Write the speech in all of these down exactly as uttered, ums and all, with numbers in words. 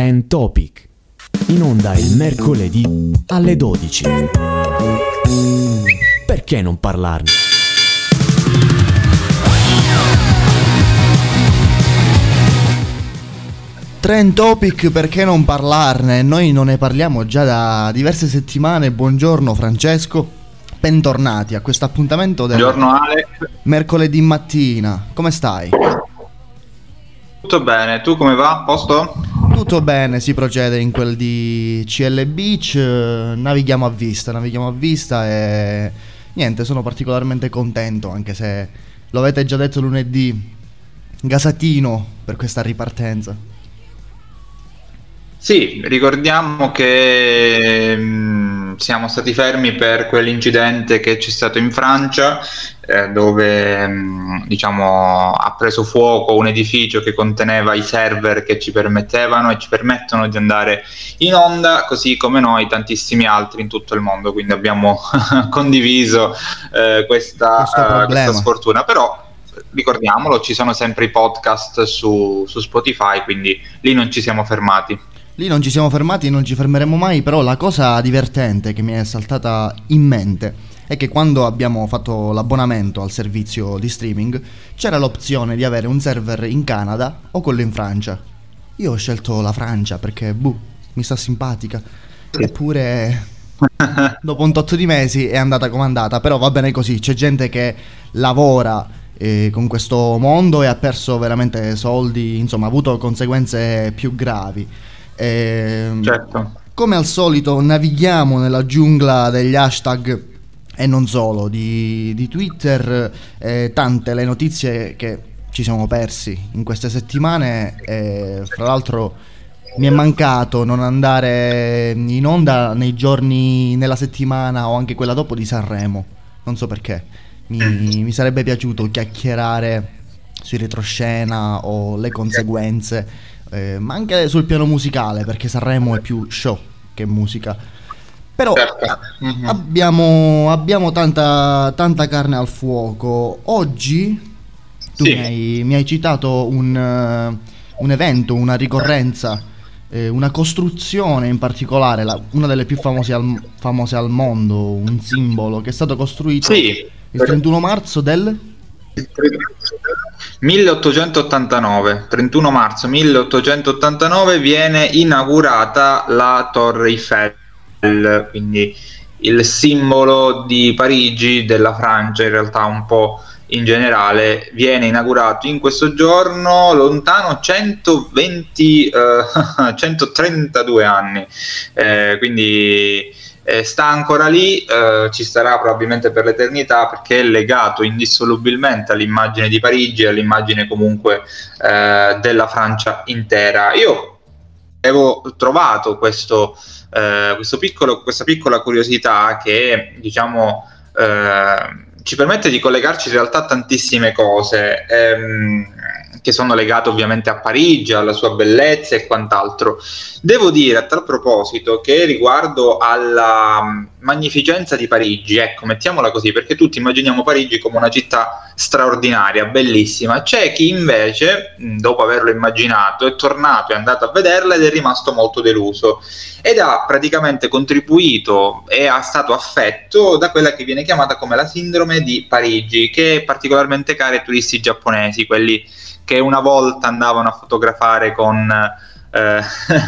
Trend Topic, in onda il mercoledì alle dodici. Perché non parlarne? Trend Topic, perché non parlarne? Noi non ne parliamo già da diverse settimane. Buongiorno Francesco, bentornati a questo appuntamento del Buongiorno, Alex. Mercoledì mattina. Come stai? Tutto bene, tu come va? Posto? Tutto bene, si procede in quel di C L Beach, navighiamo a vista, navighiamo a vista e niente, sono particolarmente contento, anche se lo avete già detto lunedì, gasatino per questa ripartenza. Sì, ricordiamo che mh, siamo stati fermi per quell'incidente che c'è stato in Francia, eh, dove mh, diciamo ha preso fuoco un edificio che conteneva i server che ci permettevano e ci permettono di andare in onda, così come noi tantissimi altri in tutto il mondo, quindi abbiamo condiviso eh, questa, uh, questa sfortuna, però ricordiamolo, ci sono sempre i podcast su, su Spotify, quindi lì non ci siamo fermati. Lì non ci siamo fermati, non ci fermeremo mai, però la cosa divertente che mi è saltata in mente è che quando abbiamo fatto l'abbonamento al servizio di streaming c'era l'opzione di avere un server in Canada o quello in Francia. Io ho scelto la Francia perché, buh, mi sta simpatica, eppure dopo un totto di mesi è andata come andata, però va bene così, c'è gente che lavora e con questo mondo e ha perso veramente soldi, insomma ha avuto conseguenze più gravi. E, certo, come al solito navighiamo nella giungla degli hashtag e non solo di, di Twitter, eh, tante le notizie che ci siamo persi in queste settimane, eh, fra l'altro mi è mancato non andare in onda nei giorni, nella settimana o anche quella dopo di Sanremo, non so perché, mi, mi sarebbe piaciuto chiacchierare sui retroscena o le conseguenze. Eh, ma anche sul piano musicale, perché Sanremo è più show che musica. Però mm-hmm. abbiamo, abbiamo tanta, tanta carne al fuoco. Oggi tu sì. mi, hai, mi hai citato un, un evento, una ricorrenza, eh, una costruzione in particolare, la, una delle più famose al, famose al mondo, un simbolo che è stato costruito sì. il trentuno marzo del... milleottocentottantanove, trentuno marzo milleottocentottantanove viene inaugurata la Torre Eiffel, quindi il simbolo di Parigi, della Francia in realtà un po' in generale, viene inaugurato in questo giorno, lontano centoventi, eh, centotrentadue anni, eh, quindi... Eh, sta ancora lì, eh, ci starà probabilmente per l'eternità perché è legato indissolubilmente all'immagine di Parigi e all'immagine comunque eh, della Francia intera. Io avevo trovato questo, eh, questo piccolo, questa piccola curiosità che diciamo eh, ci permette di collegarci in realtà a tantissime cose ehm, che sono legate ovviamente a Parigi, alla sua bellezza e quant'altro. Devo dire a tal proposito che riguardo alla magnificenza di Parigi, ecco, mettiamola così, perché tutti immaginiamo Parigi come una città straordinaria, bellissima, c'è chi invece dopo averlo immaginato è tornato, è andato a vederla ed è rimasto molto deluso ed ha praticamente contribuito e è stato affetto da quella che viene chiamata come la sindrome di Parigi, che è particolarmente cara ai turisti giapponesi, quelli che una volta andavano a fotografare con, eh,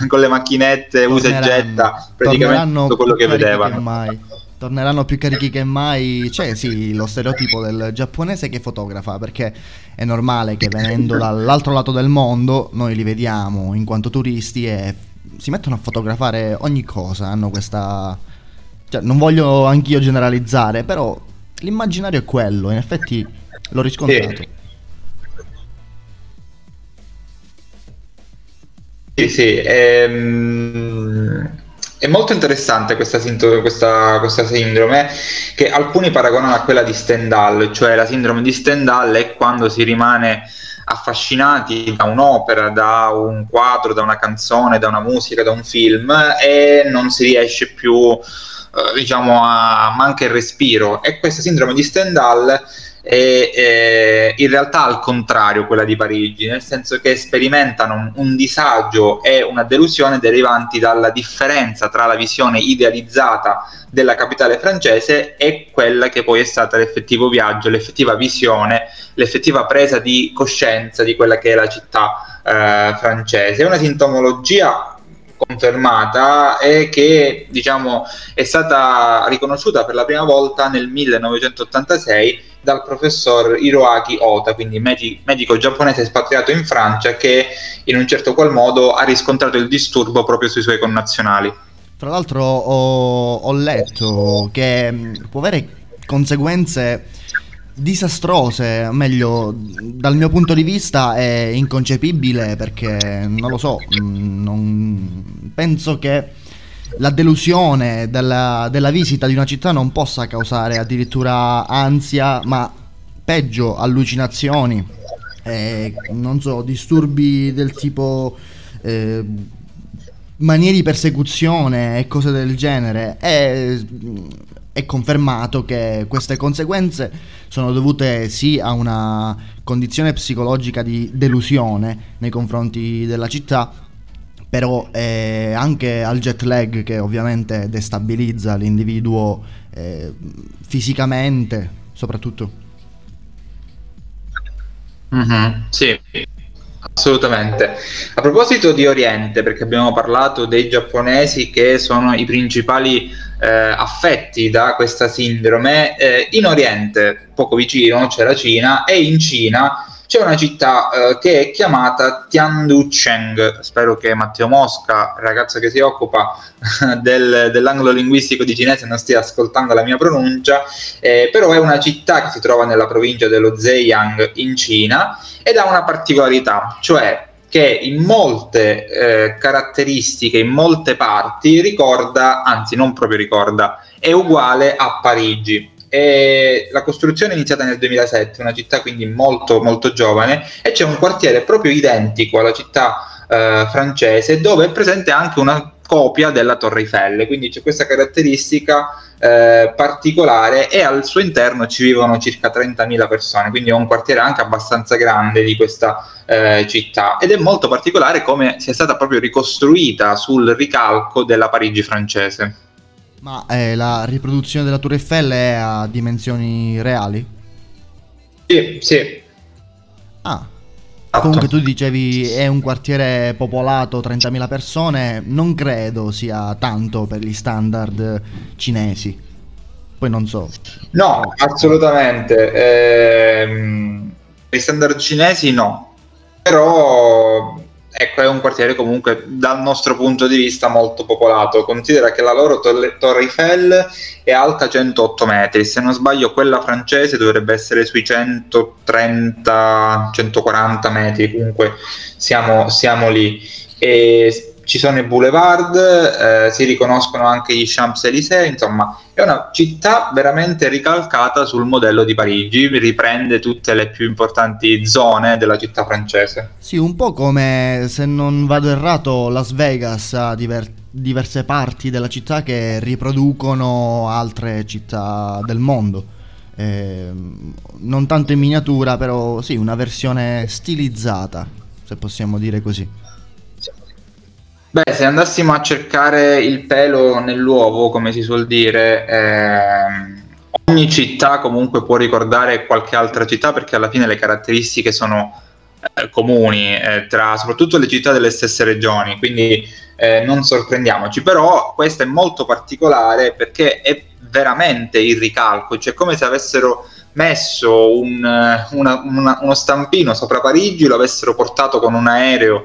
con le macchinette usa e getta praticamente tutto quello che vedevano. Mai. Torneranno più carichi che mai, cioè sì, lo stereotipo del giapponese che fotografa, perché è normale che venendo dall'altro lato del mondo noi li vediamo in quanto turisti e si mettono a fotografare ogni cosa, hanno questa... cioè non voglio anch'io generalizzare, però l'immaginario è quello, in effetti l'ho riscontrato. Sì. Sì, sì, è, è molto interessante questa, questa, questa sindrome che alcuni paragonano a quella di Stendhal, cioè la sindrome di Stendhal è quando si rimane affascinati da un'opera, da un quadro, da una canzone, da una musica, da un film e non si riesce più, diciamo, a manca il respiro, e questa sindrome di Stendhal e, e in realtà al contrario quella di Parigi, nel senso che sperimentano un, un disagio e una delusione derivanti dalla differenza tra la visione idealizzata della capitale francese e quella che poi è stata l'effettivo viaggio, l'effettiva visione, l'effettiva presa di coscienza di quella che è la città eh, francese. È una sintomologia confermata e che, diciamo, è stata riconosciuta per la prima volta nel millenovecentottantasei dal professor Hiroaki Ota, quindi medico giapponese espatriato in Francia, che in un certo qual modo ha riscontrato il disturbo proprio sui suoi connazionali. Tra l'altro ho, ho letto che può avere conseguenze disastrose, o meglio, dal mio punto di vista è inconcepibile, perché non lo so, non penso che la delusione della, della visita di una città non possa causare addirittura ansia, ma peggio allucinazioni, eh, non so, disturbi del tipo eh, manie di persecuzione e cose del genere. È, è confermato che queste conseguenze sono dovute sì a una condizione psicologica di delusione nei confronti della città, però eh, anche al jet lag, che ovviamente destabilizza l'individuo eh, fisicamente soprattutto. Mm-hmm, sì, assolutamente. A proposito di Oriente, perché abbiamo parlato dei giapponesi che sono i principali eh, affetti da questa sindrome, eh, in Oriente, poco vicino, c'è la Cina, e in Cina c'è una città eh, che è chiamata Tianducheng. Spero che Matteo Mosca, ragazzo che si occupa del, dell'angolo linguistico di cinese, non stia ascoltando la mia pronuncia, eh, però è una città che si trova nella provincia dello Zhejiang in Cina ed ha una particolarità, cioè che in molte eh, caratteristiche, in molte parti ricorda, anzi non proprio ricorda, è uguale a Parigi. E la costruzione è iniziata nel duemilasette, una città quindi molto molto giovane, e c'è un quartiere proprio identico alla città eh, francese, dove è presente anche una copia della Torre Eiffel, quindi c'è questa caratteristica eh, particolare, e al suo interno ci vivono circa trentamila persone, quindi è un quartiere anche abbastanza grande di questa eh, città, ed è molto particolare come sia stata proprio ricostruita sul ricalco della Parigi francese. Ma eh, la riproduzione della Torre Eiffel è a dimensioni reali? Sì, sì. Ah, esatto. Comunque tu dicevi è un quartiere popolato, trentamila persone, non credo sia tanto per gli standard cinesi, poi non so. No, assolutamente, ehm, gli standard cinesi no, però... Ecco, è un quartiere comunque dal nostro punto di vista molto popolato. Considera che la loro to- Torre Eiffel è alta centootto metri, se non sbaglio quella francese dovrebbe essere sui centotrenta centoquaranta metri, comunque siamo, siamo lì. E ci sono i boulevard, eh, si riconoscono anche gli Champs-Élysées, insomma è una città veramente ricalcata sul modello di Parigi, riprende tutte le più importanti zone della città francese. Sì, un po' come, se non vado errato, Las Vegas ha diver- diverse parti della città che riproducono altre città del mondo, eh, non tanto in miniatura, però sì, una versione stilizzata, se possiamo dire così. Beh, se andassimo a cercare il pelo nell'uovo, come si suol dire, ehm, ogni città comunque può ricordare qualche altra città, perché alla fine le caratteristiche sono eh, comuni, eh, tra soprattutto le città delle stesse regioni, quindi eh, non sorprendiamoci. Però questa è molto particolare perché è veramente il ricalco, cioè come se avessero messo un, una, una, uno stampino sopra Parigi, lo avessero portato con un aereo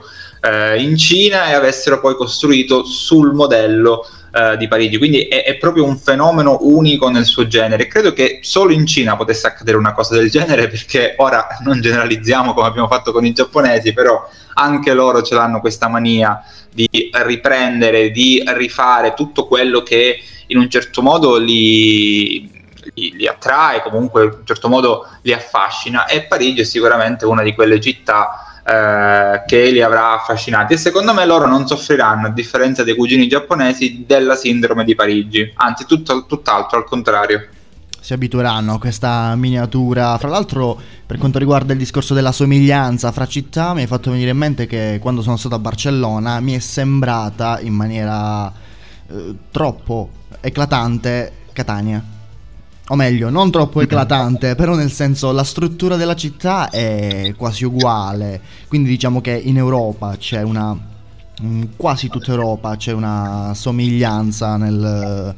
in Cina e avessero poi costruito sul modello uh, di Parigi, quindi è, è proprio un fenomeno unico nel suo genere. Credo che solo in Cina potesse accadere una cosa del genere, perché ora non generalizziamo come abbiamo fatto con i giapponesi, però anche loro ce l'hanno questa mania di riprendere, di rifare tutto quello che in un certo modo li... li attrae, comunque in un certo modo li affascina, e Parigi è sicuramente una di quelle città Eh, che li avrà affascinati, e secondo me loro non soffriranno, a differenza dei cugini giapponesi, della sindrome di Parigi, anzi tutto, tutt'altro, al contrario. si abitueranno a questa miniatura. Fra l'altro, per quanto riguarda il discorso della somiglianza fra città, mi è fatto venire in mente che quando sono stato a Barcellona mi è sembrata in maniera eh, troppo eclatante Catania, o meglio non troppo eclatante, però nel senso la struttura della città è quasi uguale, quindi diciamo che in Europa c'è una, in quasi tutta Europa c'è una somiglianza nel,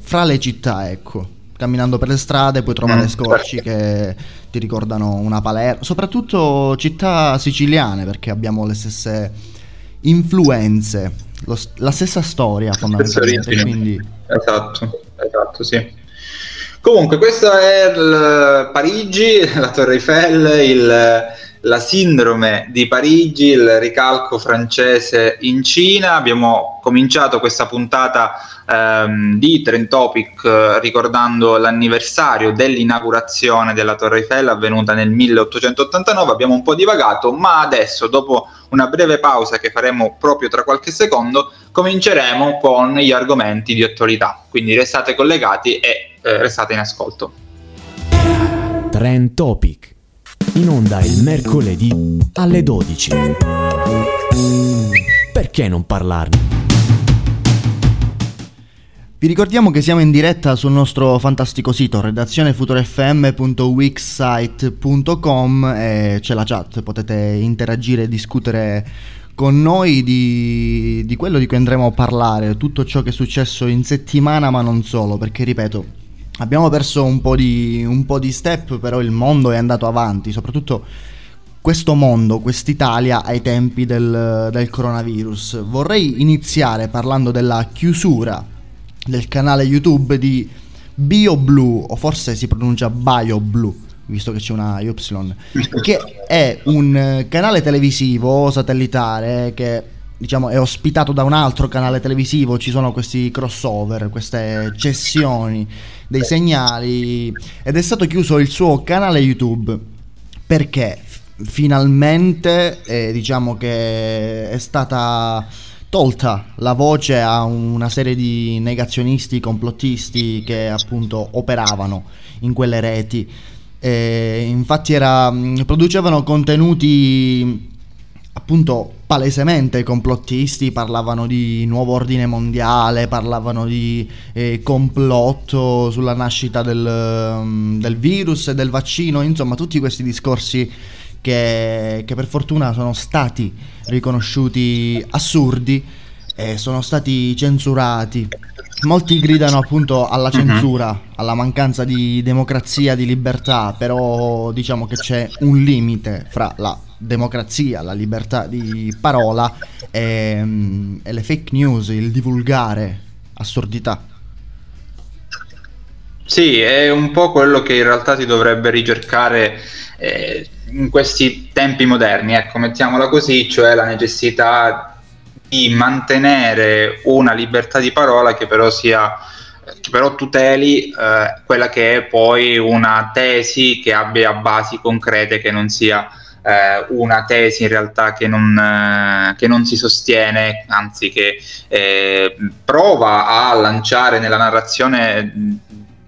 fra le città, ecco. Camminando per le strade puoi trovare mm, scorci che ti ricordano una Palermo, soprattutto città siciliane, perché abbiamo le stesse influenze, lo, la stessa storia fondamentalmente, quindi... esatto, esatto, sì. Comunque questa è il Parigi, la Torre Eiffel, il, la sindrome di Parigi, il ricalco francese in Cina. Abbiamo cominciato questa puntata ehm, di Trend Topic eh, ricordando l'anniversario dell'inaugurazione della Torre Eiffel avvenuta nel milleottocentottantanove. Abbiamo un po' divagato, ma adesso, dopo una breve pausa che faremo proprio tra qualche secondo, cominceremo con gli argomenti di attualità, quindi restate collegati e eh, restate in ascolto. Trend Topic, in onda il mercoledì alle dodici. Perché non parlarne? Vi ricordiamo che siamo in diretta sul nostro fantastico sito redazione futura f m punto wixsite punto com e c'è la chat, potete interagire e discutere con noi di, di quello di cui andremo a parlare, tutto ciò che è successo in settimana, ma non solo, perché ripeto, abbiamo perso un po' di, un po' di step, però il mondo è andato avanti, soprattutto questo mondo, quest'Italia ai tempi del, del coronavirus. Vorrei iniziare parlando della chiusura del canale YouTube di ByoBlu, o forse si pronuncia ByoBlu, visto che c'è una Y, che è un canale televisivo satellitare che... diciamo è ospitato da un altro canale televisivo, ci sono questi crossover, queste cessioni dei segnali, ed è stato chiuso il suo canale YouTube perché finalmente eh, diciamo che è stata tolta la voce a una serie di negazionisti, complottisti che appunto operavano in quelle reti, e infatti era, producevano contenuti appunto palesemente complottisti, parlavano di nuovo ordine mondiale, parlavano di eh, complotto sulla nascita del, del virus e del vaccino, insomma tutti questi discorsi che, che per fortuna sono stati riconosciuti assurdi e sono stati censurati. Molti gridano appunto alla censura, uh-huh. alla mancanza di democrazia, di libertà, però diciamo che c'è un limite fra la democrazia, la libertà di parola e, e le fake news, il divulgare assurdità. Sì, è un po' quello che in realtà si dovrebbe ricercare eh, in questi tempi moderni, ecco, mettiamola così, cioè la necessità di mantenere una libertà di parola che però sia, che però tuteli eh, quella che è poi una tesi che abbia basi concrete, che non sia una tesi in realtà che non, che non si sostiene, anzi che eh, prova a lanciare nella narrazione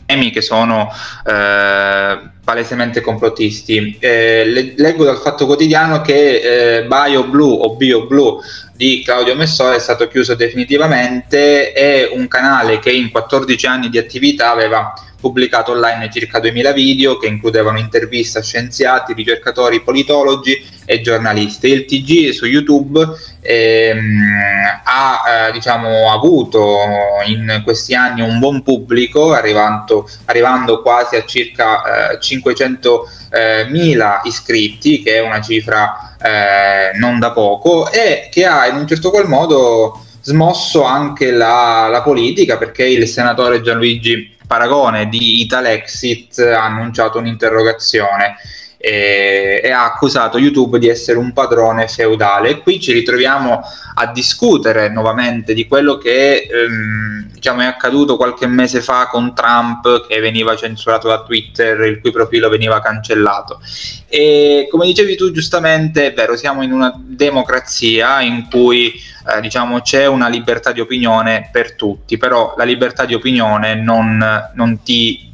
temi che sono eh, palesemente complottisti. Eh, le, leggo dal Fatto Quotidiano che eh, ByoBlu o ByoBlu di Claudio Messò è stato chiuso definitivamente, è un canale che in quattordici anni di attività aveva pubblicato online circa duemila video che includevano interviste a scienziati, ricercatori, politologi e giornalisti. Il T G su YouTube ehm, ha eh, diciamo avuto in questi anni un buon pubblico, arrivando, arrivando quasi a circa eh, cinquecentomila iscritti, che è una cifra eh, non da poco, e che ha in un certo qual modo smosso anche la, la politica, perché il senatore Gianluigi Paragone di Italexit ha annunciato un'interrogazione e, e ha accusato YouTube di essere un padrone feudale. E qui ci ritroviamo a discutere nuovamente di quello che ehm, diciamo è accaduto qualche mese fa con Trump, che veniva censurato da Twitter, il cui profilo veniva cancellato. E come dicevi tu giustamente, è vero, siamo in una democrazia in cui Eh, diciamo c'è una libertà di opinione per tutti, però la libertà di opinione non, non ti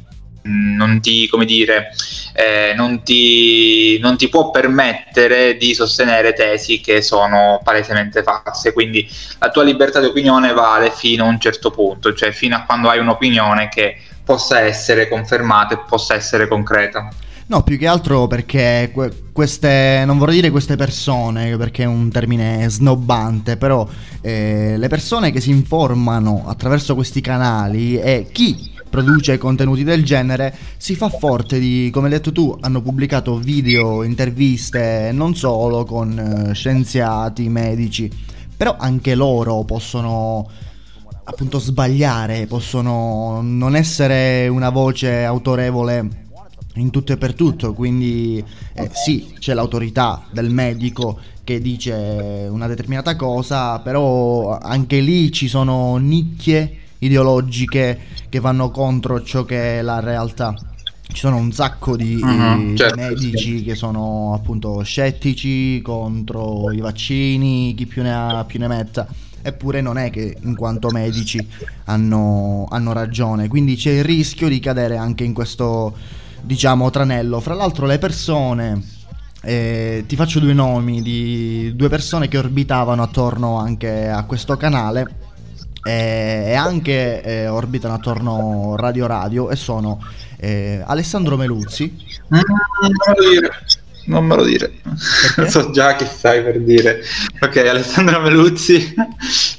non ti, come dire, eh, non ti, non ti può permettere di sostenere tesi che sono palesemente false. Quindi la tua libertà di opinione vale fino a un certo punto, cioè fino a quando hai un'opinione che possa essere confermata e possa essere concreta. No, più che altro perché queste, non vorrei dire queste persone, perché è un termine snobbante, però eh, le persone che si informano attraverso questi canali e chi produce contenuti del genere si fa forte di, come hai detto tu, hanno pubblicato video, interviste, non solo con eh, scienziati, medici, però anche loro possono appunto sbagliare, possono non essere una voce autorevole in tutto e per tutto, quindi eh, sì, c'è l'autorità del medico che dice una determinata cosa, però anche lì ci sono nicchie ideologiche che vanno contro ciò che è la realtà. Ci sono un sacco di uh-huh, certo. medici che sono appunto scettici contro i vaccini, chi più ne ha più ne metta, eppure non è che in quanto medici hanno, hanno ragione, quindi c'è il rischio di cadere anche in questo, diciamo, tranello. Fra l'altro le persone, eh, ti faccio due nomi di due persone che orbitavano attorno anche a questo canale eh, e anche eh, orbitano attorno Radio Radio, e sono eh, Alessandro Meluzzi. Non me lo dire, non me lo dire. So già che stai per dire. Ok, Alessandro Meluzzi.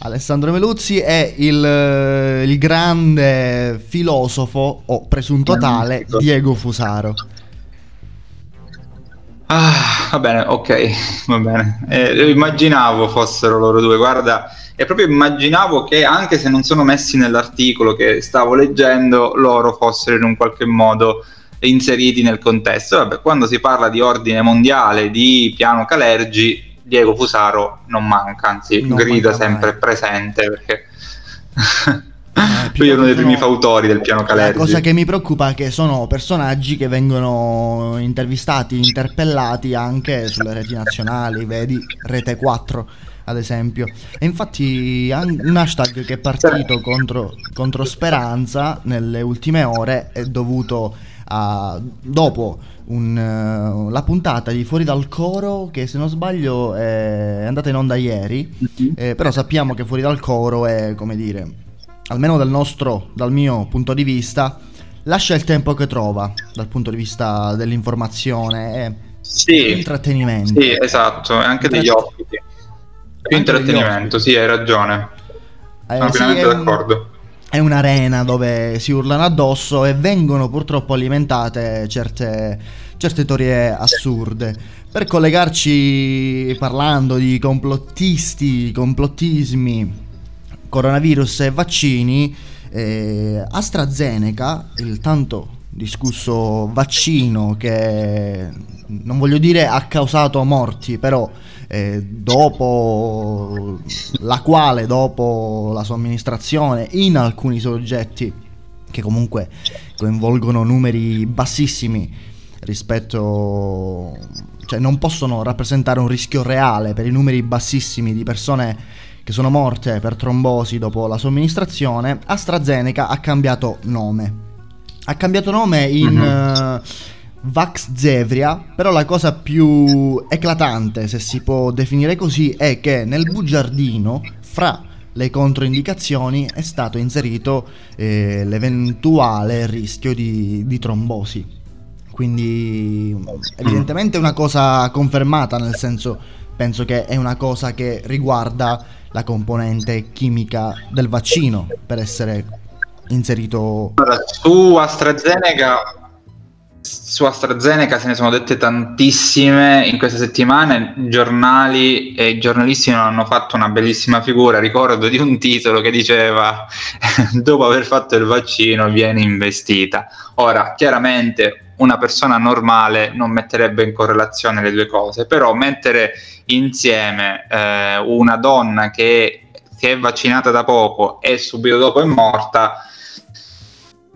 Alessandro Meluzzi è il, il grande filosofo o presunto tale Diego Fusaro. Ah, va bene, ok, va bene. Eh, immaginavo fossero loro due, guarda, e proprio immaginavo che anche se non sono messi nell'articolo che stavo leggendo, loro fossero in un qualche modo inseriti nel contesto. Vabbè, quando si parla di ordine mondiale, di piano Calergi, Diego Fusaro non manca, anzi non grida manca sempre mai. Presente, perché eh, lui è uno dei primi sono... fautori del piano Calergi. La cosa che mi preoccupa è che sono personaggi che vengono intervistati, interpellati anche sulle reti nazionali, vedi Rete quattro ad esempio, e infatti un hashtag che è partito contro, contro Speranza nelle ultime ore è dovuto a, dopo un, uh, la puntata di Fuori dal Coro, che se non sbaglio è andata in onda ieri, mm-hmm. eh, però sappiamo che Fuori dal Coro è, come dire, almeno dal nostro, dal mio punto di vista, lascia il tempo che trova dal punto di vista dell'informazione e sì, intrattenimento. Sì, esatto, e anche degli ospiti. Più intrattenimento, sì, hai ragione. Sono eh, pienamente sì, è un, d'accordo. È un'arena dove si urlano addosso e vengono purtroppo alimentate certe, certe teorie assurde. Per collegarci parlando di complottisti, complottismi, coronavirus e vaccini, eh, AstraZeneca, il tanto discusso vaccino che non voglio dire ha causato morti, però eh, dopo la quale dopo la somministrazione in alcuni soggetti che comunque coinvolgono numeri bassissimi rispetto, cioè non possono rappresentare un rischio reale per i numeri bassissimi di persone che sono morte per trombosi dopo la somministrazione, AstraZeneca ha cambiato nome. Ha cambiato nome in uh-huh. uh, Vaxzevria, però la cosa più eclatante, se si può definire così, è che nel bugiardino, fra le controindicazioni, è stato inserito eh, l'eventuale rischio di, di trombosi. Quindi evidentemente è una cosa confermata, nel senso, penso che è una cosa che riguarda la componente chimica del vaccino, per essere inserito. Allora, su AstraZeneca su AstraZeneca se ne sono dette tantissime in queste settimane, giornali e i giornalisti non hanno fatto una bellissima figura. Ricordo di un titolo che diceva dopo aver fatto il vaccino viene investita. Ora, chiaramente una persona normale non metterebbe in correlazione le due cose, però mettere insieme eh, una donna che che è vaccinata da poco e subito dopo è morta,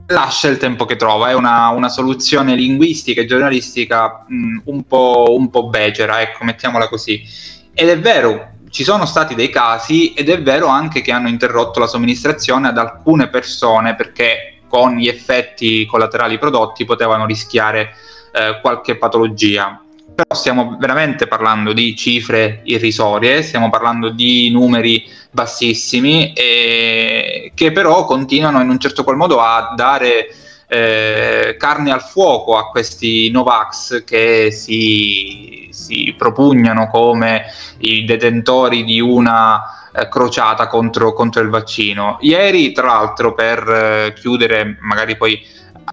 lascia il tempo che trova. È una, una soluzione linguistica e giornalistica mh, un po', un po' becera, ecco, mettiamola così. Ed è vero, ci sono stati dei casi, ed è vero anche che hanno interrotto la somministrazione ad alcune persone perché con gli effetti collaterali prodotti potevano rischiare eh, qualche patologia. Però stiamo veramente parlando di cifre irrisorie, stiamo parlando di numeri bassissimi e che però continuano in un certo qual modo a dare eh, carne al fuoco a questi Novax che si, si propugnano come i detentori di una eh, crociata contro, contro il vaccino. Ieri, tra l'altro, per eh, chiudere, magari poi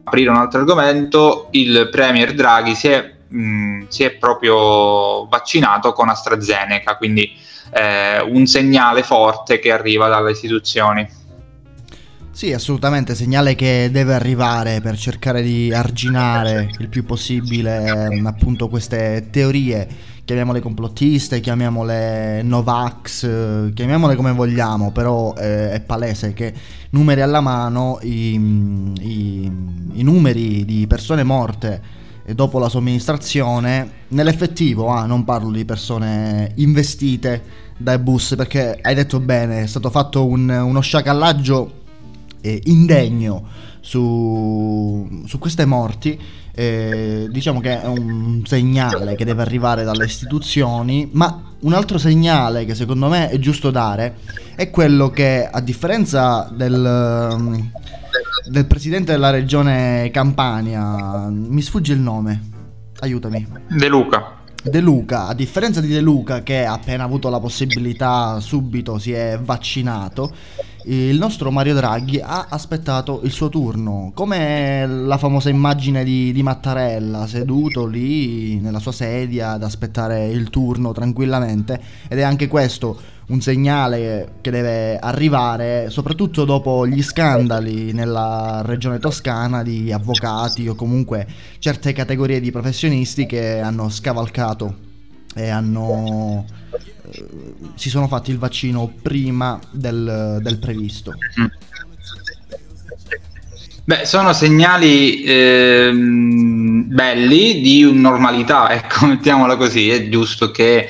aprire un altro argomento, il Premier Draghi si è Mh, si è proprio vaccinato con AstraZeneca, quindi eh, un segnale forte che arriva dalle istituzioni. Sì, assolutamente, segnale che deve arrivare per cercare di arginare il più possibile eh, appunto queste teorie, chiamiamole complottiste, chiamiamole Novax, eh, chiamiamole come vogliamo, però eh, è palese che numeri alla mano i, i, i numeri di persone morte e dopo la somministrazione, nell'effettivo, ah, non parlo di persone investite dai bus, perché hai detto bene, è stato fatto un, uno sciacallaggio eh, indegno su, su queste morti, eh, diciamo che è un segnale che deve arrivare dalle istituzioni, ma un altro segnale che secondo me è giusto dare è quello che, a differenza del... Um, del presidente della regione Campania, mi sfugge il nome, aiutami. De Luca. De Luca, a differenza di De Luca che ha appena avuto la possibilità subito si è vaccinato, il nostro Mario Draghi ha aspettato il suo turno, come la famosa immagine di, di Mattarella seduto lì nella sua sedia ad aspettare il turno tranquillamente, ed è anche questo un segnale che deve arrivare, soprattutto dopo gli scandali nella regione toscana di avvocati o comunque certe categorie di professionisti che hanno scavalcato e hanno eh, si sono fatti il vaccino prima del, del previsto. Beh, sono segnali eh, belli di normalità, ecco, mettiamola così. È giusto che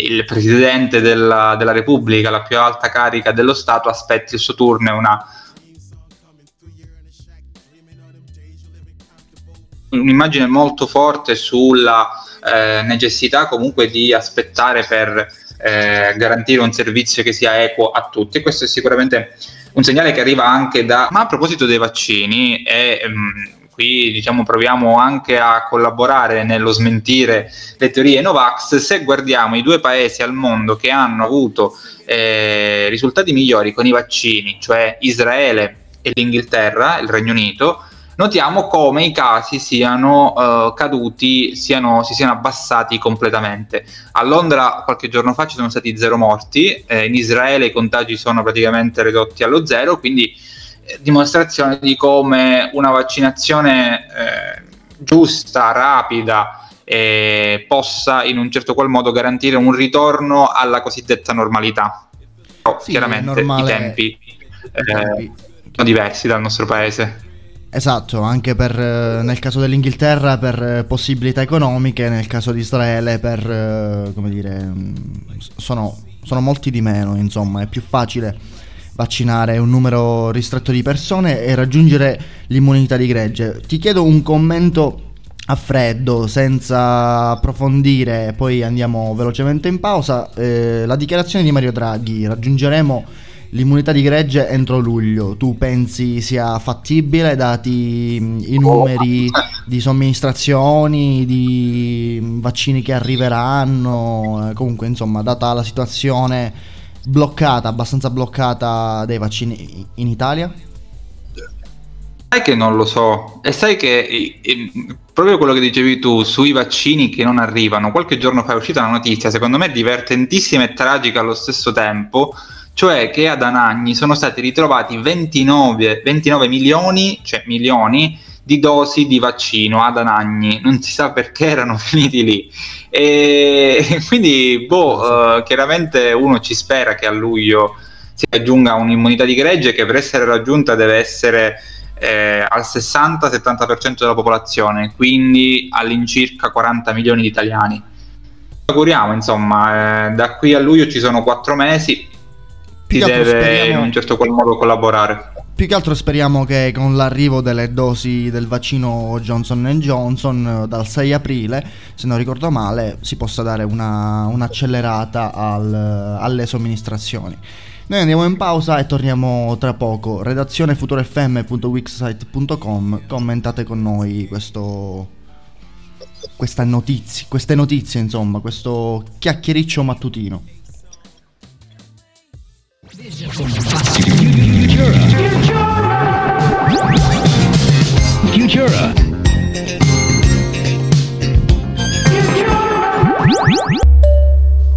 il presidente della, della Repubblica, la più alta carica dello Stato, aspetti il suo turno, è una un'immagine molto forte sulla eh, necessità comunque di aspettare per eh, garantire un servizio che sia equo a tutti. Questo è sicuramente un segnale che arriva anche da... Ma a proposito dei vaccini, è... Ehm, qui diciamo proviamo anche a collaborare nello smentire le teorie Novax. Se guardiamo i due paesi al mondo che hanno avuto eh, risultati migliori con i vaccini, cioè Israele e l'Inghilterra, il Regno Unito, notiamo come i casi siano eh, caduti, siano, si siano abbassati completamente. A Londra qualche giorno fa ci sono stati zero morti, eh, in Israele i contagi sono praticamente ridotti allo zero, quindi dimostrazione di come una vaccinazione eh, giusta, rapida eh, possa in un certo qual modo garantire un ritorno alla cosiddetta normalità. Però, sì, chiaramente normale... i tempi, eh, tempi sono diversi dal nostro paese. Esatto, anche per, nel caso dell'Inghilterra per possibilità economiche, nel caso di Israele per, come dire, sono, sono molti di meno, insomma, è più facile vaccinare un numero ristretto di persone e raggiungere l'immunità di gregge. Ti chiedo un commento a freddo, senza approfondire, poi andiamo velocemente in pausa. Eh, la dichiarazione di Mario Draghi, raggiungeremo l'immunità di gregge entro luglio. Tu pensi sia fattibile, dati i numeri di somministrazioni, di vaccini che arriveranno, comunque insomma, data la situazione bloccata, abbastanza bloccata dei vaccini in Italia? Sai che non lo so, e sai che eh, proprio quello che dicevi tu sui vaccini che non arrivano, qualche giorno fa è uscita una notizia secondo me divertentissima e tragica allo stesso tempo, cioè che ad Anagni sono stati ritrovati ventinove, ventinove milioni, cioè milioni di dosi di vaccino ad Anagni, non si sa perché erano finiti lì, e quindi boh, eh, chiaramente uno ci spera che a luglio si aggiunga un'immunità di gregge che per essere raggiunta deve essere eh, al sessanta settanta per cento della popolazione, quindi all'incirca quaranta milioni di italiani. Ci auguriamo, insomma, eh, da qui a luglio ci sono quattro mesi, si deve in un certo qual modo collaborare. Più che altro speriamo che con l'arrivo delle dosi del vaccino Johnson and Johnson dal sei aprile, se non ricordo male, si possa dare una, un'accelerata al, alle somministrazioni. Noi andiamo in pausa e torniamo tra poco. Redazione futurafm punto wixsite punto com, commentate con noi questo... Questa notizia, queste notizie, insomma, questo chiacchiericcio mattutino. Futura. Futura.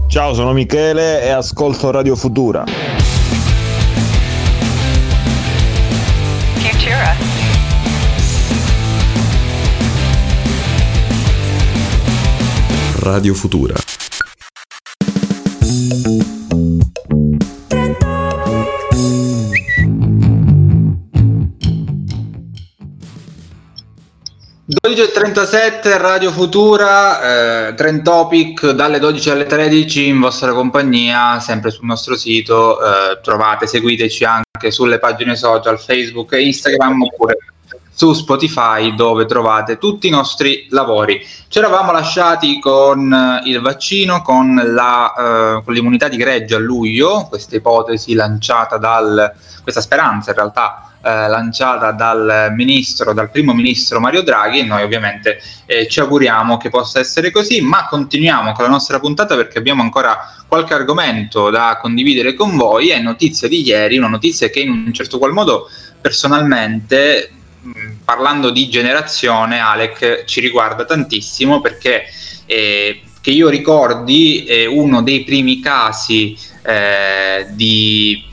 Ciao, sono Michele e ascolto Radio Futura. Futura. Radio Futura. dodici e trentasette Radio Futura, eh, Trend Topic dalle dodici alle tredici in vostra compagnia, sempre sul nostro sito. Eh, trovate, seguiteci anche sulle pagine social Facebook e Instagram, oppure su Spotify, dove trovate tutti i nostri lavori. Ci eravamo lasciati con il vaccino, con, la, eh, con l'immunità di gregge a luglio, questa ipotesi lanciata dal, questa speranza in realtà eh, lanciata dal ministro, dal primo ministro Mario Draghi, e noi ovviamente eh, ci auguriamo che possa essere così, ma continuiamo con la nostra puntata perché abbiamo ancora qualche argomento da condividere con voi. È notizia di ieri, una notizia che in un certo qual modo personalmente, parlando di generazione, Alec, ci riguarda tantissimo, perché eh, che io ricordi eh, uno dei primi casi eh, di,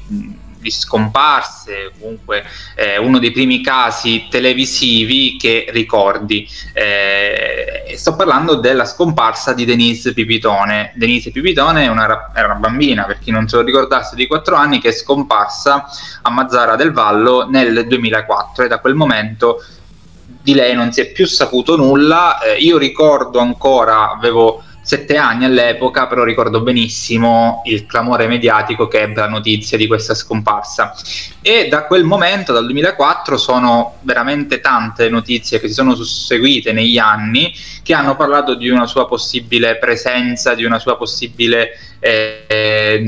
di scomparse, comunque eh, uno dei primi casi televisivi che ricordi. Eh, sto parlando della scomparsa di Denise Pipitone. Denise Pipitone è una, era una bambina, per chi non se lo ricordasse, di quattro anni, che è scomparsa a Mazzara del Vallo nel duemilaquattro, e da quel momento di lei non si è più saputo nulla. Eh, io ricordo ancora, avevo sette anni all'epoca, però ricordo benissimo il clamore mediatico che ebbe la notizia di questa scomparsa, e da quel momento, dal duemilaquattro, sono veramente tante notizie che si sono susseguite negli anni, che hanno parlato di una sua possibile presenza, di una sua possibile eh,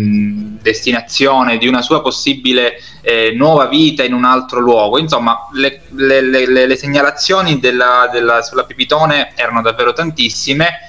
destinazione, di una sua possibile eh, nuova vita in un altro luogo. Insomma, le, le, le, le segnalazioni della, della, sulla Pipitone erano davvero tantissime,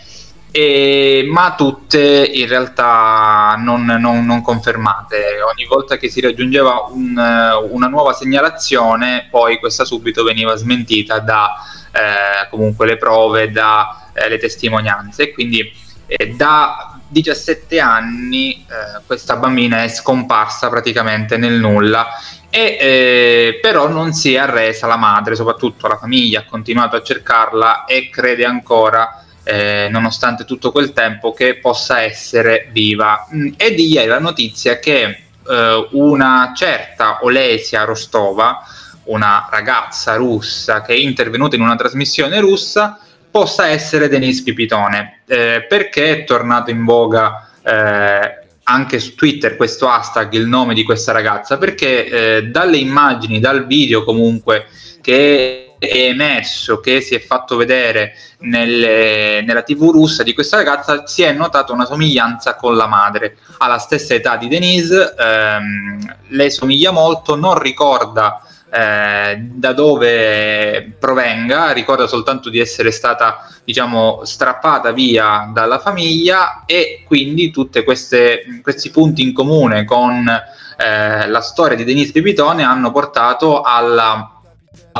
E, ma tutte in realtà non, non, non confermate. Ogni volta che si raggiungeva un, una nuova segnalazione, poi questa subito veniva smentita da eh, comunque le prove, da eh, le testimonianze, e quindi eh, da diciassette anni eh, questa bambina è scomparsa praticamente nel nulla. E eh, però non si è arresa la madre, soprattutto la famiglia ha continuato a cercarla e crede ancora, Eh, nonostante tutto quel tempo, che possa essere viva. Mm, è di ieri la notizia che eh, una certa Olesia Rostova, una ragazza russa che è intervenuta in una trasmissione russa, possa essere Denise Pipitone, eh, perché è tornato in voga eh, anche su Twitter questo hashtag, il nome di questa ragazza, perché eh, dalle immagini, dal video comunque che è emerso, che si è fatto vedere nelle, nella tivù russa di questa ragazza, si è notata una somiglianza con la madre. Ha la stessa età di Denise, ehm, le somiglia molto, non ricorda eh, da dove provenga, ricorda soltanto di essere stata, diciamo, strappata via dalla famiglia, e quindi tutte queste questi punti in comune con eh, la storia di Denise Pipitone hanno portato alla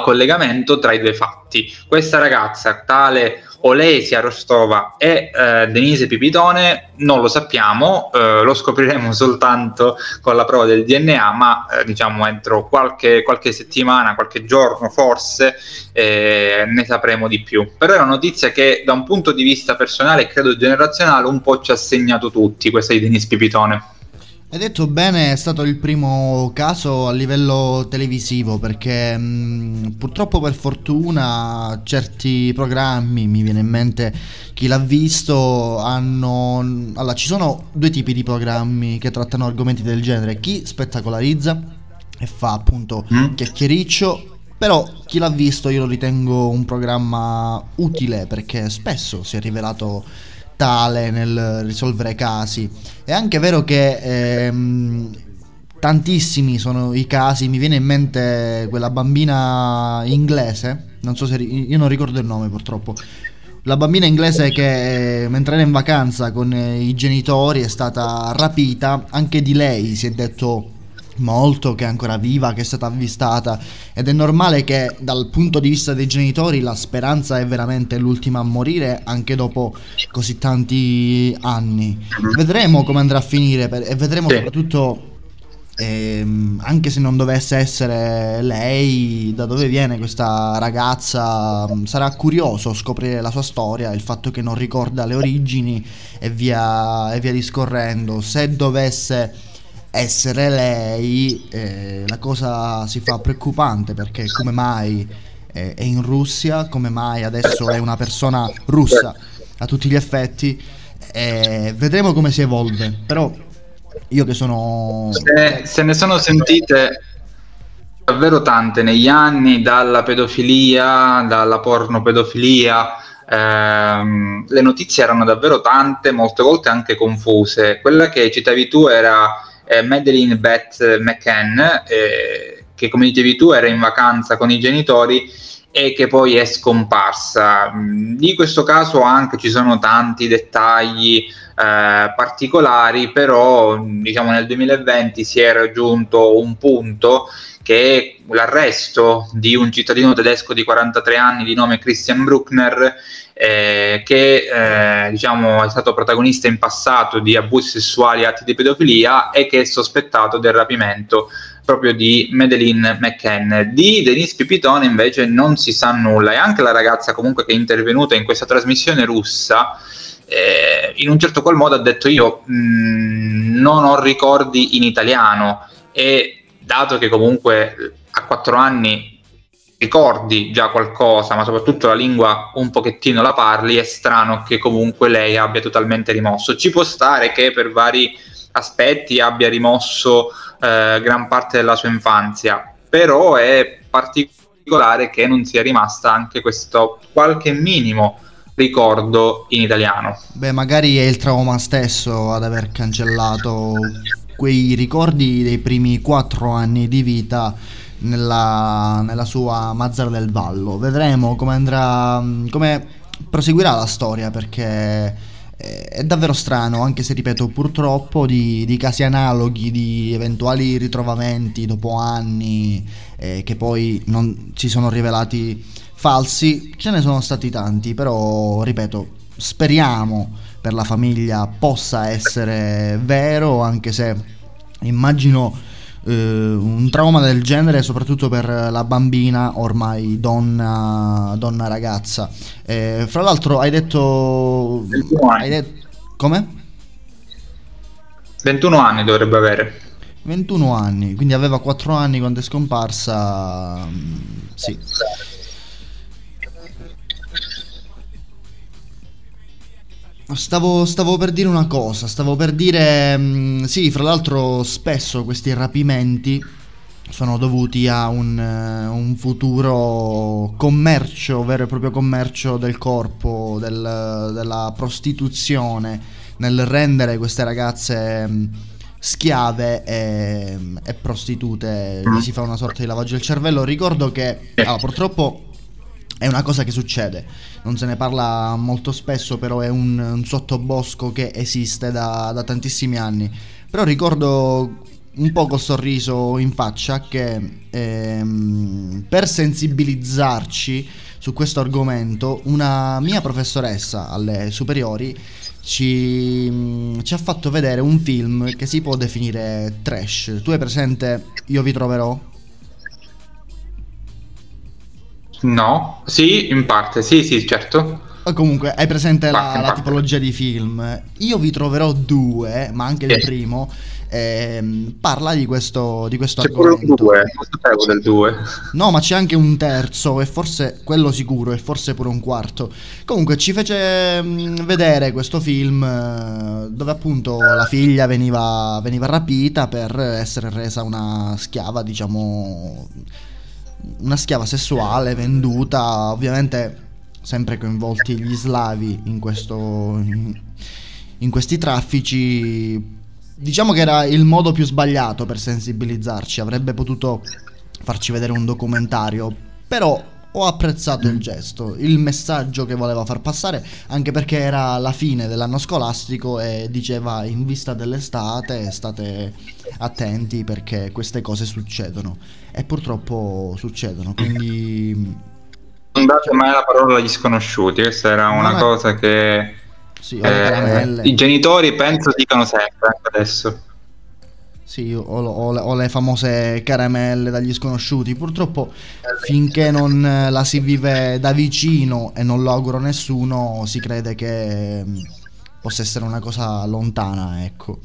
collegamento tra i due fatti. Questa ragazza, tale Olesia Rostova, e eh, Denise Pipitone non lo sappiamo, eh, lo scopriremo soltanto con la prova del D N A, ma eh, diciamo entro qualche, qualche settimana, qualche giorno forse eh, ne sapremo di più. Però è una notizia che da un punto di vista personale e credo generazionale un po' ci ha segnato tutti, questa di Denise Pipitone. Hai detto bene, è stato il primo caso a livello televisivo, perché mh, purtroppo, per fortuna, certi programmi, mi viene in mente Chi l'ha visto, hanno... Allora, ci sono due tipi di programmi che trattano argomenti del genere: chi spettacolarizza e fa appunto mm. chiacchiericcio, però chi l'ha visto io lo ritengo un programma utile perché spesso si è rivelato tale nel risolvere casi. È anche vero che ehm, tantissimi sono i casi. Mi viene in mente quella bambina inglese, non so se ri- io non ricordo il nome purtroppo, la bambina inglese che mentre era in vacanza con i genitori è stata rapita. Anche di lei si è detto molto, che è ancora viva, che è stata avvistata, ed è normale che dal punto di vista dei genitori la speranza è veramente l'ultima a morire anche dopo così tanti anni. Vedremo come andrà a finire per, e vedremo sì. soprattutto ehm, anche se non dovesse essere lei, da dove viene questa ragazza. Sarà curioso scoprire la sua storia, il fatto che non ricorda le origini e via, e via discorrendo. Se dovesse essere lei, eh, la cosa si fa preoccupante, perché come mai eh, è in Russia, come mai adesso è una persona russa a tutti gli effetti. Eh, vedremo come si evolve, però io che sono... Se, se ne sono sentite davvero tante negli anni, dalla pedofilia, dalla pornopedofilia. Ehm, le notizie erano davvero tante, molte volte anche confuse. Quella che citavi tu era Madeleine Beth McCann, eh, che come dicevi tu era in vacanza con i genitori e che poi è scomparsa. Di questo caso anche ci sono tanti dettagli eh, particolari, però diciamo nel duemilaventi si è raggiunto un punto che è l'arresto di un cittadino tedesco di quarantatré anni di nome Christian Bruckner, eh, che eh, diciamo è stato protagonista in passato di abusi sessuali e atti di pedofilia e che è sospettato del rapimento proprio di Madeleine McCann. Di Denise Pipitone invece non si sa nulla, e anche la ragazza comunque che è intervenuta in questa trasmissione russa eh, in un certo qual modo ha detto io mh, non ho ricordi in italiano, e dato che comunque a quattro anni ricordi già qualcosa, ma soprattutto la lingua un pochettino la parli, è strano che comunque lei abbia totalmente rimosso. Ci può stare che per vari aspetti abbia rimosso eh, gran parte della sua infanzia, però è particolare che non sia rimasta anche questo qualche minimo ricordo in italiano. Beh, magari è il trauma stesso ad aver cancellato quei ricordi dei primi quattro anni di vita nella, nella sua Mazzara del Vallo. Vedremo come andrà, come proseguirà la storia, perché è davvero strano, anche se ripeto purtroppo di, di casi analoghi, di eventuali ritrovamenti dopo anni eh, che poi non si sono rivelati falsi, ce ne sono stati tanti. Però ripeto, speriamo per la famiglia possa essere vero, anche se immagino eh, un trauma del genere soprattutto per la bambina, ormai donna donna ragazza. Eh, fra l'altro hai detto ventuno anni. Hai detto, come? ventuno anni dovrebbe avere. ventuno anni, quindi aveva quattro anni quando è scomparsa. Sì. Stavo, stavo per dire una cosa, stavo per dire mh, sì, fra l'altro spesso questi rapimenti sono dovuti a un, uh, un futuro commercio, vero e proprio commercio del corpo, del, della prostituzione, nel rendere queste ragazze mh, schiave e, e prostitute. Lì si fa una sorta di lavaggio del cervello. Ricordo che allora, purtroppo è una cosa che succede, non se ne parla molto spesso, però è un, un sottobosco che esiste da, da tantissimi anni. Però ricordo un po' col sorriso in faccia che ehm, per sensibilizzarci su questo argomento una mia professoressa alle superiori ci, ci ha fatto vedere un film che si può definire trash. Tu hai presente Io vi troverò? No, sì, in parte, sì, sì, certo. Comunque, hai presente parte, la, la tipologia di film? Io vi troverò due, ma anche sì. Il primo ehm, parla di questo, di questo c'è argomento. C'è pure un due, del due. No, ma c'è anche un terzo, e forse quello sicuro, e forse pure un quarto. Comunque ci fece mh, vedere questo film eh, dove appunto la figlia veniva, veniva rapita per essere resa una schiava, diciamo... una schiava sessuale, venduta, ovviamente sempre coinvolti gli slavi in questo in, in questi traffici. Diciamo che era il modo più sbagliato per sensibilizzarci, avrebbe potuto farci vedere un documentario, però ho apprezzato il gesto, il messaggio che voleva far passare, anche perché era la fine dell'anno scolastico e diceva in vista dell'estate state attenti perché queste cose succedono, e purtroppo succedono, quindi non date mai la parola agli sconosciuti. Questa era una, una... cosa che sì, eh, i genitori penso dicano sempre anche adesso. Sì, o, o, o le famose caramelle dagli sconosciuti. Purtroppo finché non la si vive da vicino, e non lo auguro a nessuno, si crede che possa essere una cosa lontana, ecco.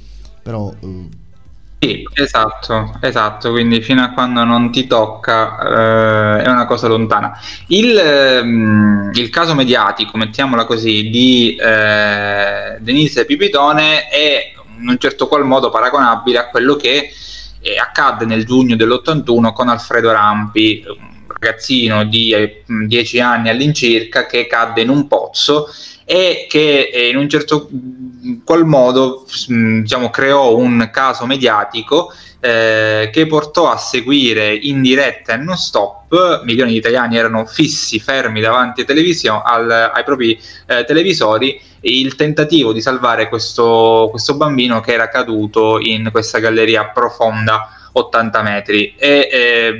Però eh... sì, esatto, esatto, quindi fino a quando non ti tocca eh, è una cosa lontana. Il, ehm, il caso mediatico, mettiamola così, di eh, Denise Pipitone è in un certo qual modo paragonabile a quello che eh, accadde nel giugno dell'ottantuno con Alfredo Rampi, un ragazzino di eh, dieci anni all'incirca che cadde in un pozzo e che eh, in un certo qual modo mh, diciamo, creò un caso mediatico eh, che portò a seguire in diretta e non stop. Milioni di italiani erano fissi, fermi davanti ai, televisio- al, ai propri eh, televisori, il tentativo di salvare questo, questo bambino che era caduto in questa galleria profonda ottanta metri, e eh,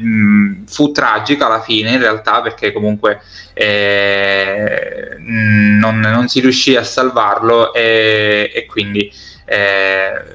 fu tragica alla fine in realtà, perché comunque eh, non, non si riuscì a salvarlo, e, e quindi eh,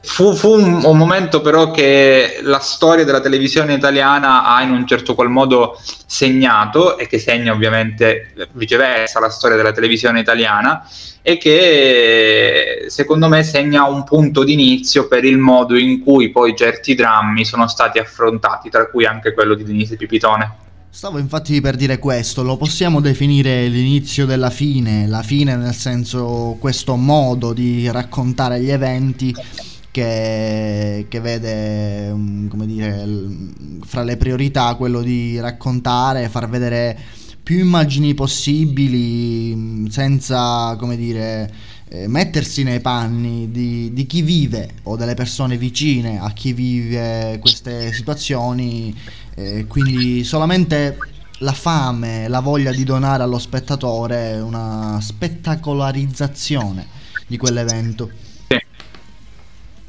fu, fu un, un momento però che la storia della televisione italiana ha in un certo qual modo segnato, e che segna ovviamente viceversa la storia della televisione italiana, e che secondo me segna un punto d'inizio per il modo in cui poi certi drammi sono stati affrontati, tra cui anche quello di Denise Pipitone. Stavo infatti per dire questo, lo possiamo definire l'inizio della fine, la fine nel senso questo modo di raccontare gli eventi che, che vede, come dire, fra le priorità quello di raccontare, far vedere più immagini possibili senza, come dire, mettersi nei panni di, di chi vive o delle persone vicine a chi vive queste situazioni. Eh, quindi solamente la fame, la voglia di donare allo spettatore una spettacolarizzazione di quell'evento. Sì.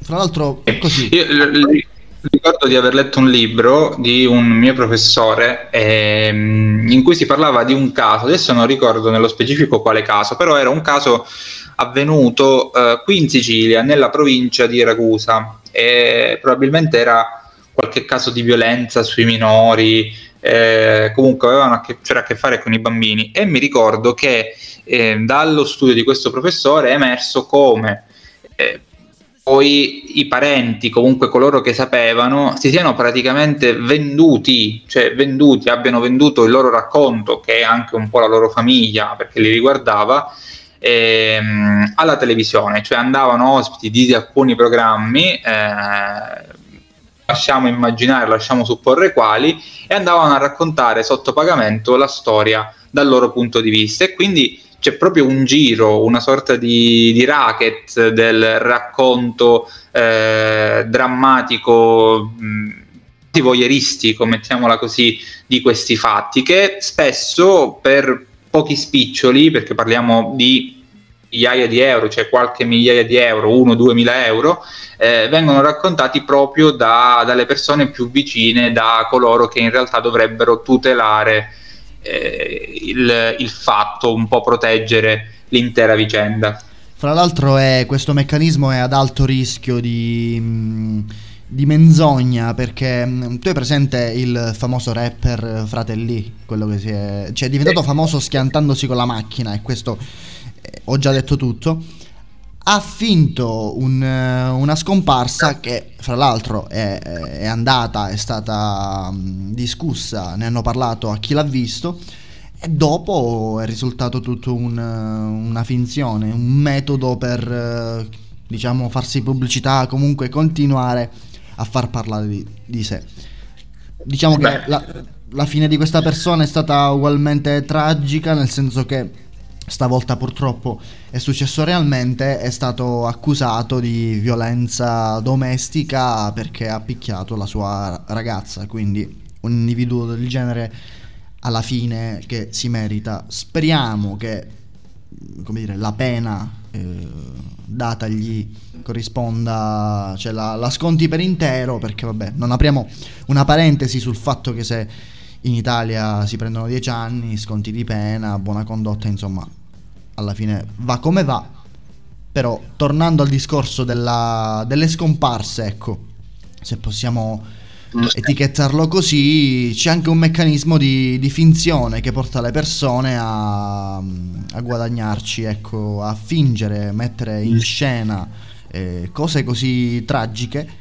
Tra l'altro è così. Io l- ricordo di aver letto un libro di un mio professore ehm, in cui si parlava di un caso, adesso non ricordo nello specifico quale caso, però era un caso avvenuto eh, qui in Sicilia, nella provincia di Ragusa, e probabilmente era qualche caso di violenza sui minori, eh, comunque avevano a che, c'era a che fare con i bambini, e mi ricordo che eh, dallo studio di questo professore è emerso come eh, poi i parenti, comunque coloro che sapevano, si siano praticamente venduti, cioè venduti, abbiano venduto il loro racconto, che è anche un po' la loro famiglia, perché li riguardava, ehm, alla televisione, cioè andavano ospiti di alcuni programmi, eh, lasciamo immaginare, lasciamo supporre quali, e andavano a raccontare sotto pagamento la storia dal loro punto di vista, e quindi c'è proprio un giro, una sorta di, di racket del racconto eh, drammatico, mh, voyeuristico, mettiamola così, di questi fatti, che spesso per pochi spiccioli, perché parliamo di migliaia di euro, cioè qualche migliaia di euro, uno, due mila euro, eh, vengono raccontati proprio da, dalle persone più vicine, da coloro che in realtà dovrebbero tutelare eh, il, il fatto, un po' proteggere l'intera vicenda. Fra l'altro è, questo meccanismo è ad alto rischio di, di menzogna, perché tu hai presente il famoso rapper Fratelli, quello che si è, cioè è diventato famoso schiantandosi con la macchina, e questo ho già detto tutto. ha finto un, una scomparsa che fra l'altro è, è andata, è stata discussa, ne hanno parlato a chi l'ha visto, e dopo è risultato tutto un, una finzione, un metodo per, diciamo, farsi pubblicità, comunque continuare a far parlare di, di sé. Diciamo che la, la fine di questa persona è stata ugualmente tragica, nel senso che stavolta purtroppo è successo realmente, è stato accusato di violenza domestica perché ha picchiato la sua ragazza, quindi un individuo del genere alla fine che si merita. Speriamo che, come dire, la pena eh, datagli corrisponda, cioè la, la sconti per intero, perché vabbè, non apriamo una parentesi sul fatto che se in Italia si prendono dieci anni, sconti di pena, buona condotta, insomma, alla fine va come va. Però tornando al discorso della, delle scomparse, ecco, se possiamo etichettarlo così, c'è anche un meccanismo di, di finzione che porta le persone a, a guadagnarci, ecco, a fingere, mettere in scena eh, cose così tragiche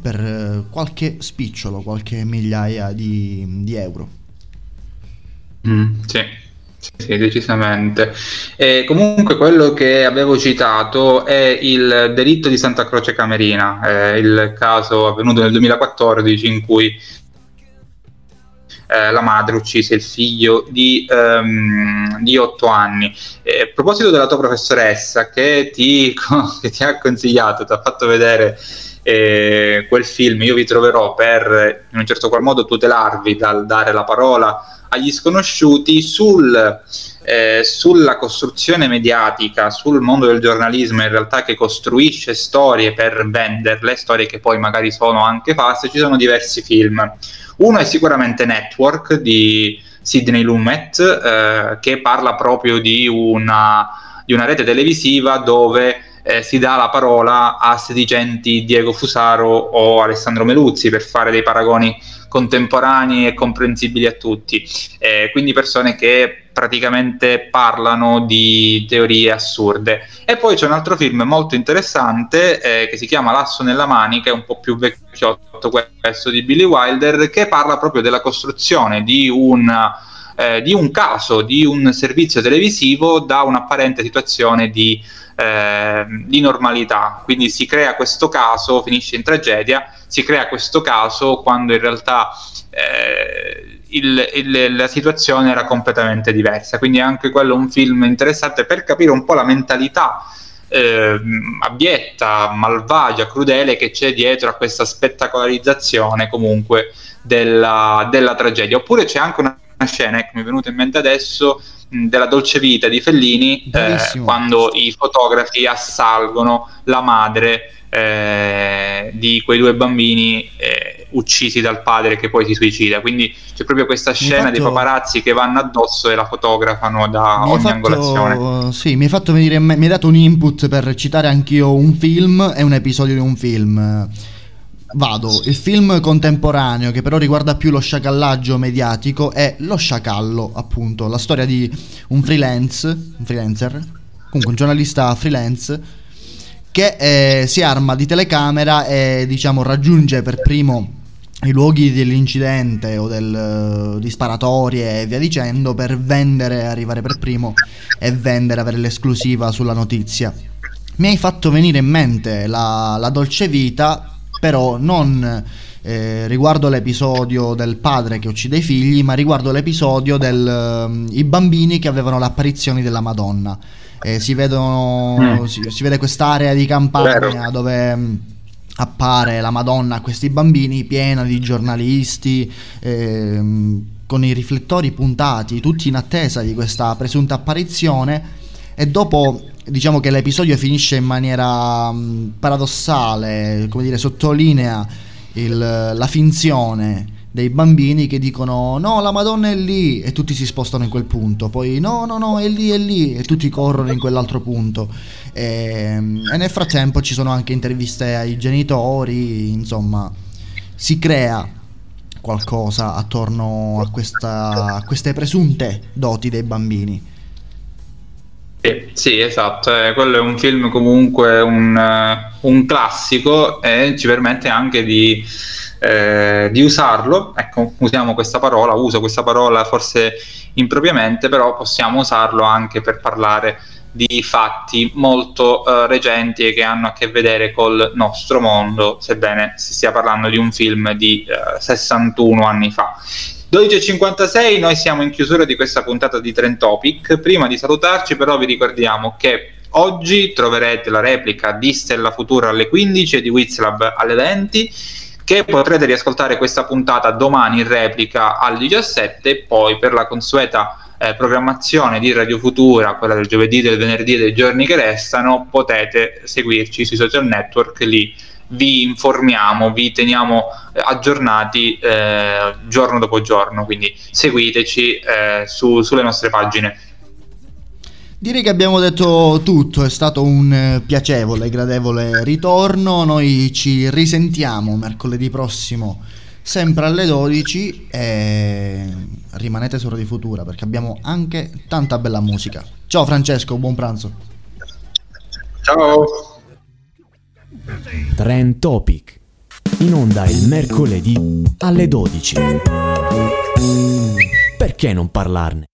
per qualche spicciolo, qualche migliaia di, di euro. Mm, sì. Sì, sì, decisamente. E comunque quello che avevo citato è il delitto di Santa Croce Camerina, eh, il caso avvenuto nel duemilaquattordici in cui Eh, la madre uccise il figlio di, um, di otto anni. Eh, a proposito della tua professoressa che ti, che ti ha consigliato, ti ha fatto vedere eh, quel film, io vi troverò, per in un certo qual modo tutelarvi dal dare la parola agli sconosciuti, sul, eh, sulla costruzione mediatica, sul mondo del giornalismo in realtà, che costruisce storie per venderle, storie che poi magari sono anche false. Ci sono diversi film. Uno è sicuramente Network di Sidney Lumet, eh, che parla proprio di una, di una rete televisiva dove eh, si dà la parola a sedicenti Diego Fusaro o Alessandro Meluzzi, per fare dei paragoni contemporanei e comprensibili a tutti, eh, quindi persone che praticamente parlano di teorie assurde. E poi c'è un altro film molto interessante eh, che si chiama L'asso nella manica, è un po' più vecchiotto questo, di Billy Wilder, che parla proprio della costruzione di un, eh, di un caso, di un servizio televisivo da un'apparente situazione di, eh, di normalità. Quindi si crea questo caso, finisce in tragedia, si crea questo caso quando in realtà eh, il, il, la situazione era completamente diversa. Quindi anche quello è un film interessante per capire un po' la mentalità eh, abietta, malvagia, crudele che c'è dietro a questa spettacolarizzazione comunque della, della tragedia. Oppure c'è anche una, una scena, ecco, mi è venuta in mente adesso, della Dolce Vita di Fellini, eh, quando i fotografi assalgono la madre Eh, di quei due bambini eh, uccisi dal padre che poi si suicida. Quindi c'è proprio questa scena, infatti, dei paparazzi che vanno addosso e la fotografano da ogni fatto, angolazione. Sì, mi hai fatto venire, mi hai dato un input per citare anch'io un film e un episodio di un film. Vado, il film contemporaneo che però riguarda più lo sciacallaggio mediatico è Lo sciacallo, appunto, la storia di un freelance, un freelancer, comunque un giornalista freelance, che eh, si arma di telecamera e, diciamo, raggiunge per primo i luoghi dell'incidente o del, di sparatorie e via dicendo, per vendere, arrivare per primo e vendere, avere l'esclusiva sulla notizia. Mi hai fatto venire in mente la, la Dolce Vita, però non eh, riguardo l'episodio del padre che uccide i figli, ma riguardo l'episodio del eh, i bambini che avevano le apparizioni della Madonna. Eh, si vedono mm. si, si vede quest'area di campagna, vero, dove mh, appare la Madonna a questi bambini, piena di giornalisti eh, mh, con i riflettori puntati, tutti in attesa di questa presunta apparizione. E dopo, diciamo che l'episodio finisce in maniera mh, paradossale, come dire, sottolinea il, la finzione dei bambini che dicono no, la Madonna è lì, e tutti si spostano in quel punto, poi no no no è lì è lì e tutti corrono in quell'altro punto, e, e nel frattempo ci sono anche interviste ai genitori. Insomma, si crea qualcosa attorno a, questa, a queste presunte doti dei bambini. Sì, Sì, esatto, eh, quello è un film comunque un, un classico e ci permette anche di, eh, di usarlo, ecco, usiamo questa parola, uso questa parola forse impropriamente, però possiamo usarlo anche per parlare di fatti molto eh, recenti e che hanno a che vedere col nostro mondo, sebbene si stia parlando di un film di eh, sessantuno anni fa. dodici e cinquantasei, noi siamo in chiusura di questa puntata di Trend Topic. Prima di salutarci però vi ricordiamo che oggi troverete la replica di Stella Futura alle quindici e di Wizlab alle venti, che potrete riascoltare questa puntata domani in replica alle diciassette e poi per la consueta eh, programmazione di Radio Futura, quella del giovedì, del venerdì e dei giorni che restano, potete seguirci sui social network, lì vi informiamo, vi teniamo aggiornati eh, giorno dopo giorno, quindi seguiteci eh, su, sulle nostre pagine. Direi che abbiamo detto tutto, è stato un piacevole e gradevole ritorno, noi ci risentiamo mercoledì prossimo sempre alle dodici e rimanete su Radio Futura perché abbiamo anche tanta bella musica. Ciao Francesco, buon pranzo. Ciao. Trend Topic, in onda il mercoledì alle dodici. Perché non parlarne?